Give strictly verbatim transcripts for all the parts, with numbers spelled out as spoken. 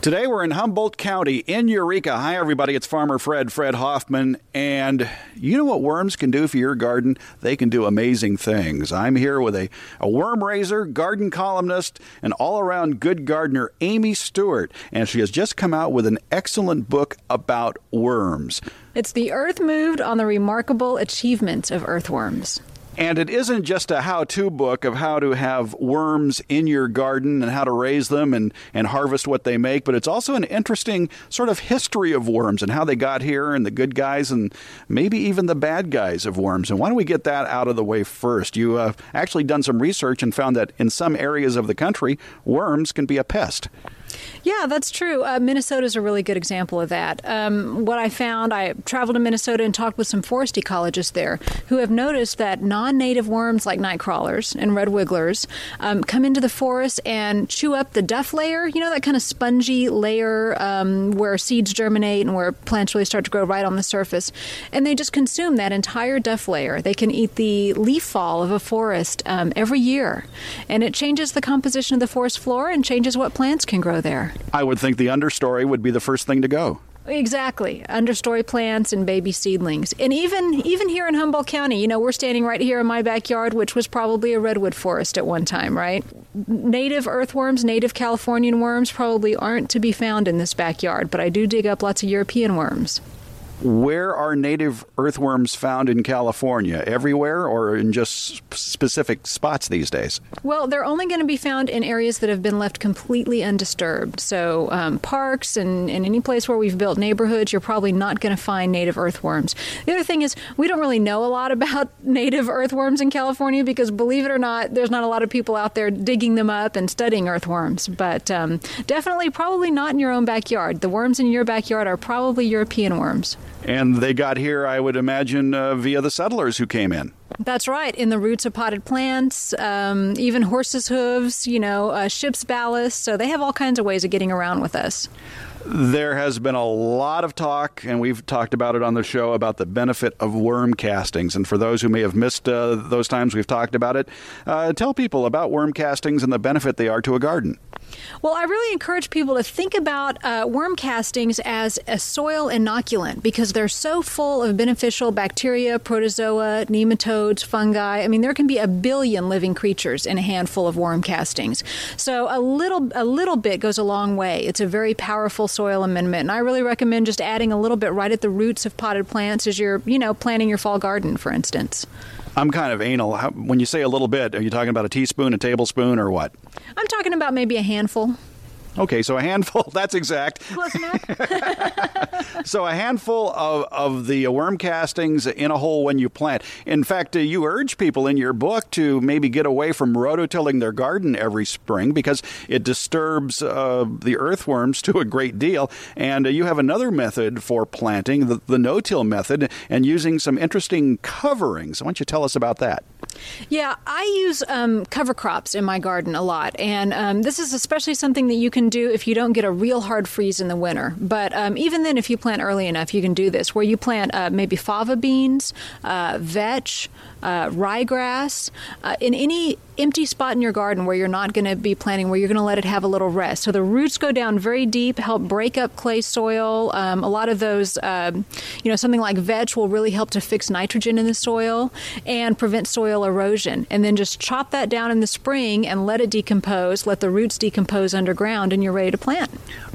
Today we're in Humboldt County in Eureka. Hi everybody, it's Farmer Fred, Fred Hoffman, and you know what worms can do for your garden? They can do amazing things. I'm here with a, a worm raiser, garden columnist, and all-around good gardener, Amy Stewart, and she has just come out with an excellent book about worms. It's The Earth Moved: On the Remarkable Achievements of Earthworms. And it isn't just a how-to book of how to have worms in your garden and how to raise them and, and harvest what they make, but it's also an interesting sort of history of worms and how they got here and the good guys and maybe even the bad guys of worms. And why don't we get that out of the way first? You uh, actually done some research and found that in some areas of the country, worms can be a pest. Yeah, that's true. Uh, Minnesota's a really good example of that. Um, what I found, I traveled to Minnesota and talked with some forest ecologists there who have noticed that non-native worms like night crawlers and red wigglers um, come into the forest and chew up the duff layer, you know, that kind of spongy layer um, where seeds germinate and where plants really start to grow right on the surface. And they just consume that entire duff layer. They can eat the leaf fall of a forest um, every year. And it changes the composition of the forest floor and changes what plants can grow there. I would think the understory would be the first thing to go. Exactly. Understory plants and baby seedlings. And even even here in Humboldt County, you know, we're standing right here in my backyard, which was probably a redwood forest at one time, right? Native earthworms, native Californian worms probably aren't to be found in this backyard, but I do dig up lots of European worms. Where are native earthworms found in California? Everywhere or in just specific spots these days? Well, they're only going to be found in areas that have been left completely undisturbed. So um, parks and, and any place where we've built neighborhoods, you're probably not going to find native earthworms. The other thing is we don't really know a lot about native earthworms in California because, believe it or not, there's not a lot of people out there digging them up and studying earthworms. But um, definitely probably not in your own backyard. The worms in your backyard are probably European worms. And they got here, I would imagine, uh, via the settlers who came in. That's right. In the roots of potted plants, um, even horses' hooves, you know, uh, ship's ballast. So they have all kinds of ways of getting around with us. There has been a lot of talk, and we've talked about it on the show, about the benefit of worm castings. And for those who may have missed uh, those times we've talked about it, uh, tell people about worm castings and the benefit they are to a garden. Well, I really encourage people to think about uh, worm castings as a soil inoculant because they're so full of beneficial bacteria, protozoa, nematodes, fungi. I mean, there can be a billion living creatures in a handful of worm castings. So a little, a little bit goes a long way. It's a very powerful soil amendment. And I really recommend just adding a little bit right at the roots of potted plants as you're, you know, planting your fall garden, for instance. I'm kind of anal. How, when you say a little bit, are you talking about a teaspoon, a tablespoon, or what? I'm talking about maybe a handful. Okay, so a handful, that's exact. Close enough. So a handful of, of the worm castings in a hole when you plant. In fact, uh, you urge people in your book to maybe get away from rototilling their garden every spring because it disturbs uh, the earthworms to a great deal. And uh, you have another method for planting, the, the no-till method, and using some interesting coverings. Why don't you tell us about that? Yeah, I use um, cover crops in my garden a lot. And um, this is especially something that you can do if you don't get a real hard freeze in the winter. But um, even then, if you plant early enough, you can do this, where you plant uh, maybe fava beans, uh, vetch, uh, ryegrass, uh, in any empty spot in your garden where you're not going to be planting, where you're going to let it have a little rest. So the roots go down very deep, help break up clay soil. Um, a lot of those, um, you know, something like vetch will really help to fix nitrogen in the soil and prevent soil erosion. And then just chop that down in the spring and let it decompose, let the roots decompose underground, and you're ready to plant.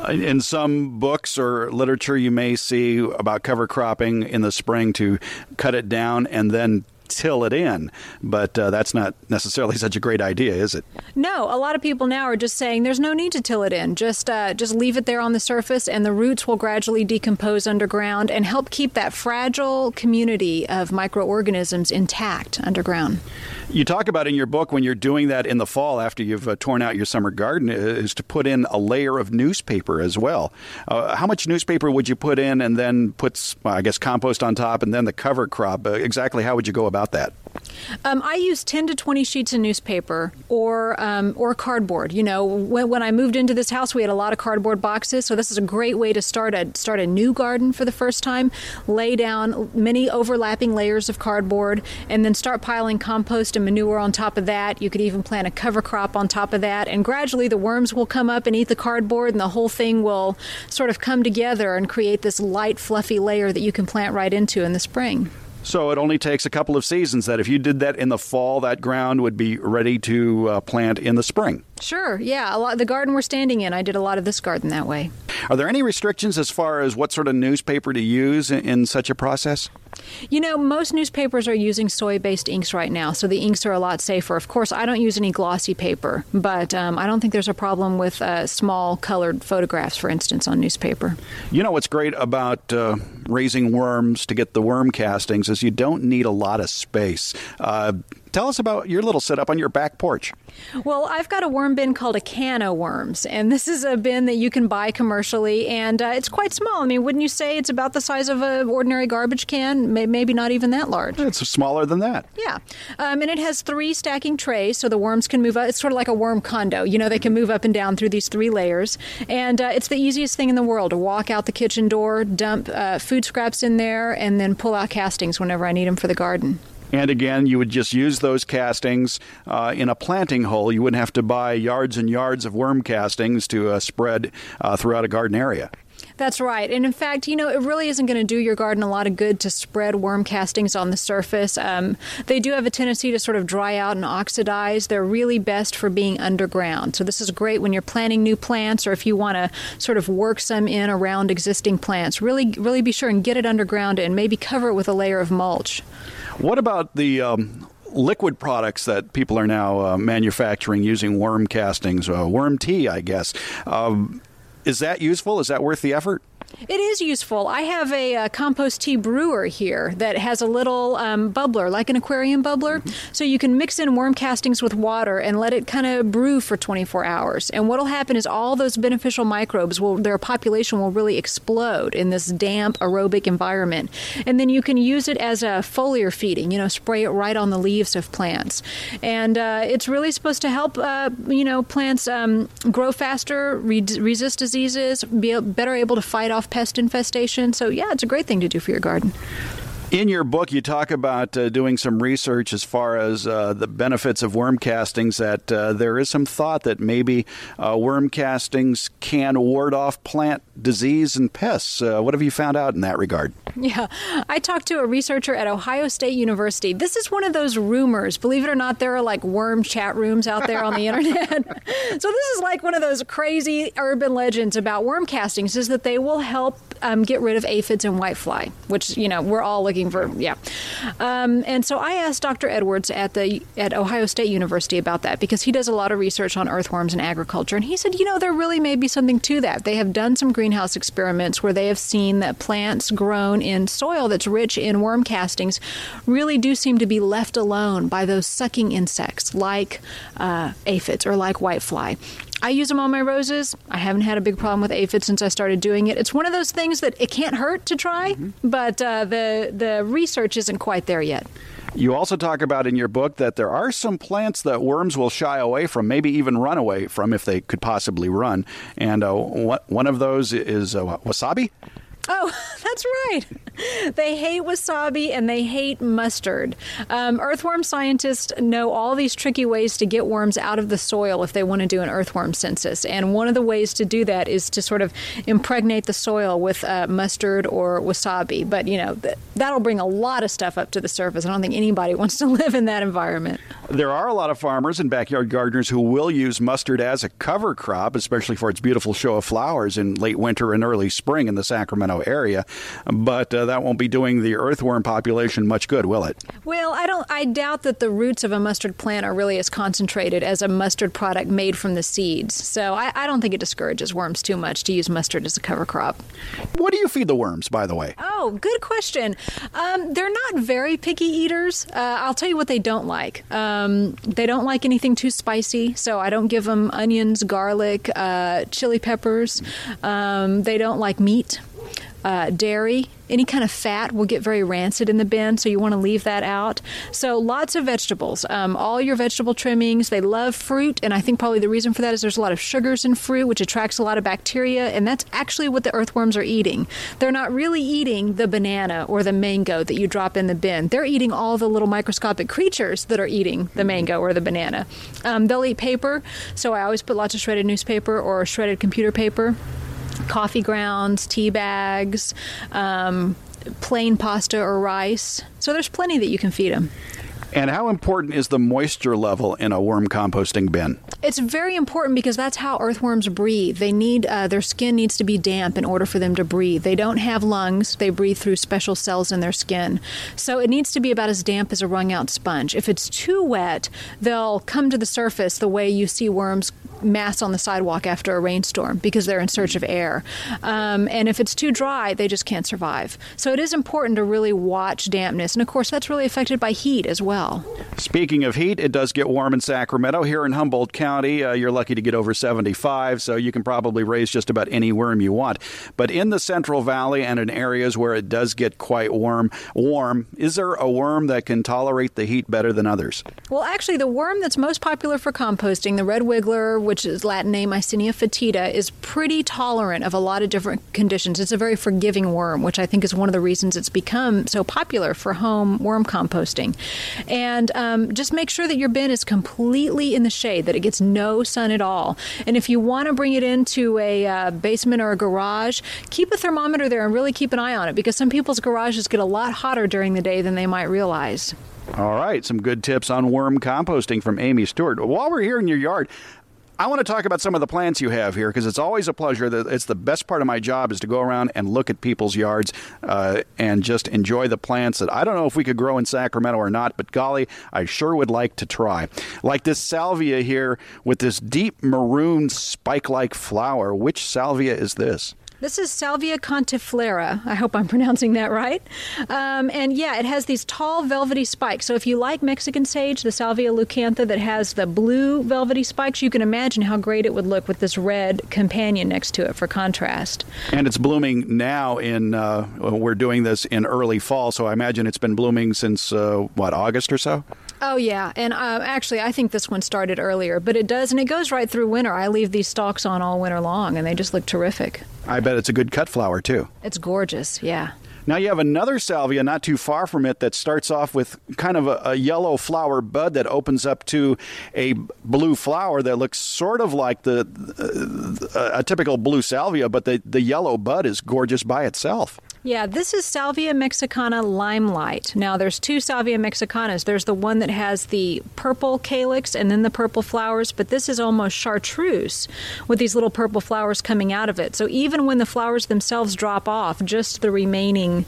In some books or literature, you may see about cover cropping in the spring to cut it down and then till it in, but uh, that's not necessarily such a great idea, is it? No, a lot of people now are just saying there's no need to till it in. Just uh, just leave it there on the surface, and the roots will gradually decompose underground and help keep that fragile community of microorganisms intact underground. You talk about in your book when you're doing that in the fall after you've uh, torn out your summer garden is to put in a layer of newspaper as well. Uh, how much newspaper would you put in and then put, well, I guess, compost on top and then the cover crop? Uh, exactly how would you go about about that? Um, I use ten to twenty sheets of newspaper or um, or cardboard. You know, when, when I moved into this house, we had a lot of cardboard boxes. So this is a great way to start a start a new garden for the first time. Lay down many overlapping layers of cardboard and then start piling compost and manure on top of that. You could even plant a cover crop on top of that. And gradually the worms will come up and eat the cardboard, and the whole thing will sort of come together and create this light, fluffy layer that you can plant right into in the spring. So it only takes a couple of seasons. That if you did that in the fall, that ground would be ready to uh, plant in the spring. Sure, yeah. A lot, the garden we're standing in, I did a lot of this garden that way. Are there any restrictions as far as what sort of newspaper to use in, in such a process? You know, most newspapers are using soy-based inks right now, so the inks are a lot safer. Of course, I don't use any glossy paper, but um, I don't think there's a problem with uh, small colored photographs, for instance, on newspaper. You know what's great about uh, raising worms to get the worm castings is you don't need a lot of space. Uh, Tell us about your little setup on your back porch. Well, I've got a worm bin called a Can O Worms, and this is a bin that you can buy commercially, and uh, it's quite small. I mean, wouldn't you say it's about the size of an ordinary garbage can? Maybe not even that large. It's smaller than that. Yeah. Um, and it has three stacking trays, so the worms can move up. It's sort of like a worm condo. You know, they can move up and down through these three layers, and uh, it's the easiest thing in the world to walk out the kitchen door, dump uh, food scraps in there, and then pull out castings whenever I need them for the garden. And again, you would just use those castings uh, in a planting hole. You wouldn't have to buy yards and yards of worm castings to uh, spread uh, throughout a garden area. That's right. And in fact, you know, it really isn't going to do your garden a lot of good to spread worm castings on the surface. Um, they do have a tendency to sort of dry out and oxidize. They're really best for being underground. So this is great when you're planting new plants, or if you want to sort of work some in around existing plants. Really, really be sure and get it underground and maybe cover it with a layer of mulch. What about the um, liquid products that people are now uh, manufacturing using worm castings? Uh, worm tea, I guess. Um, Is that useful? Is that worth the effort? It is useful. I have a, a compost tea brewer here that has a little um, bubbler, like an aquarium bubbler. Mm-hmm. So you can mix in worm castings with water and let it kind of brew for twenty-four hours. And what will happen is all those beneficial microbes, will, their population will really explode in this damp, aerobic environment. And then you can use it as a foliar feeding, you know, spray it right on the leaves of plants. And uh, it's really supposed to help, uh, you know, plants um, grow faster, re- resist diseases, be better able to fight off pest infestation. So, yeah, it's a great thing to do for your garden. In your book, you talk about uh, doing some research as far as uh, the benefits of worm castings, that uh, there is some thought that maybe uh, worm castings can ward off plant disease and pests. Uh, what have you found out in that regard? Yeah, I talked to a researcher at Ohio State University. This is one of those rumors. Believe it or not, there are like worm chat rooms out there on the internet. So this is like one of those crazy urban legends about worm castings, is that they will help um, get rid of aphids and whitefly, which, you know, we're all looking for, yeah. Um, and so I asked Doctor Edwards at the at Ohio State University about that, because he does a lot of research on earthworms and agriculture. And he said, you know, there really may be something to that. They have done some greenhouse experiments where they have seen that plants grown in soil that's rich in worm castings really do seem to be left alone by those sucking insects like uh, aphids or like whitefly. I use them on my roses. I haven't had a big problem with aphids since I started doing it. It's one of those things that it can't hurt to try, mm-hmm. but uh, the the research isn't quite there yet. You also talk about in your book that there are some plants that worms will shy away from, maybe even run away from if they could possibly run. And uh, one of those is uh, wasabi? Oh, that's right. They hate wasabi and they hate mustard. Um, earthworm scientists know all these tricky ways to get worms out of the soil if they want to do an earthworm census. And one of the ways to do that is to sort of impregnate the soil with uh, mustard or wasabi. But, you know, th- that'll bring a lot of stuff up to the surface. I don't think anybody wants to live in that environment. There are a lot of farmers and backyard gardeners who will use mustard as a cover crop, especially for its beautiful show of flowers in late winter and early spring in the Sacramento area, but uh, that won't be doing the earthworm population much good, will it? Well, I don't. I doubt that the roots of a mustard plant are really as concentrated as a mustard product made from the seeds. So I, I don't think it discourages worms too much to use mustard as a cover crop. What do you feed the worms, by the way? Oh, good question. Um, they're not very picky eaters. Uh, I'll tell you what they don't like. Um, they don't like anything too spicy, so I don't give them onions, garlic, uh, chili peppers. Um, they don't like meat. uh, dairy, any kind of fat will get very rancid in the bin, so you want to leave that out. So lots of vegetables, um, all your vegetable trimmings. They love fruit, and I think probably the reason for that is there's a lot of sugars in fruit, which attracts a lot of bacteria, and that's actually what the earthworms are eating. They're not really eating the banana or the mango that you drop in the bin. They're eating all the little microscopic creatures that are eating the mango or the banana. Um, they'll eat paper, so I always put lots of shredded newspaper or shredded computer paper, coffee grounds, tea bags, um, plain pasta or rice. So there's plenty that you can feed them. And how important is the moisture level in a worm composting bin? It's very important because that's how earthworms breathe. They need, uh, their skin needs to be damp in order for them to breathe. They don't have lungs. They breathe through special cells in their skin. So it needs to be about as damp as a wrung out sponge. If it's too wet, they'll come to the surface the way you see worms mass on the sidewalk after a rainstorm because they're in search of air. Um, and if it's too dry, they just can't survive. So it is important to really watch dampness. And of course, that's really affected by heat as well. Speaking of heat, it does get warm in Sacramento. Here in Humboldt County, uh, you're lucky to get over seventy-five, so you can probably raise just about any worm you want. But in the Central Valley and in areas where it does get quite warm, warm, is there a worm that can tolerate the heat better than others? Well, actually, the worm that's most popular for composting, the red wiggler, which is Latin name Mycenia fatida, is pretty tolerant of a lot of different conditions. It's a very forgiving worm, which I think is one of the reasons it's become so popular for home worm composting. And And um, just make sure that your bin is completely in the shade, that it gets no sun at all. And if you want to bring it into a uh, basement or a garage, keep a thermometer there and really keep an eye on it, because some people's garages get a lot hotter during the day than they might realize. All right. Some good tips on worm composting from Amy Stewart. While we're here in your yard, I want to talk about some of the plants you have here, because it's always a pleasure. It's the best part of my job is to go around and look at people's yards uh, and just enjoy the plants that I don't know if we could grow in Sacramento or not, but golly, I sure would like to try. Like this salvia here with this deep maroon spike-like flower. Which salvia is this? This is Salvia contiflera. I hope I'm pronouncing that right. Um, and yeah, it has these tall velvety spikes. So if you like Mexican sage, the Salvia leucantha that has the blue velvety spikes, you can imagine how great it would look with this red companion next to it for contrast. And it's blooming now in, uh, we're doing this in early fall, so I imagine it's been blooming since, uh, what, August or so? Oh, yeah. And um, actually, I think this one started earlier, but it does, and it goes right through winter. I leave these stalks on all winter long, and they just look terrific. I bet it's a good cut flower, too. It's gorgeous, yeah. Now you have another salvia not too far from it that starts off with kind of a, a yellow flower bud that opens up to a blue flower that looks sort of like the uh, a typical blue salvia, but the, the yellow bud is gorgeous by itself. Yeah, this is Salvia Mexicana Limelight. Now, there's two Salvia Mexicanas. There's the one that has the purple calyx and then the purple flowers, but this is almost chartreuse with these little purple flowers coming out of it. So even when the flowers themselves drop off, just the remaining,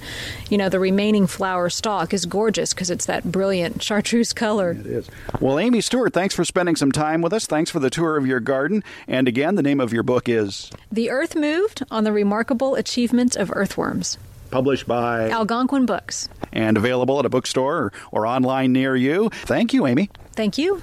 you know, the remaining flower stalk is gorgeous because it's that brilliant chartreuse color. It is. Well, Amy Stewart, thanks for spending some time with us. Thanks for the tour of your garden. And again, the name of your book is The Earth Moved: On the Remarkable Achievements of Earthworms. Published by Algonquin Books. And available at a bookstore or, or online near you. Thank you, Amy. Thank you.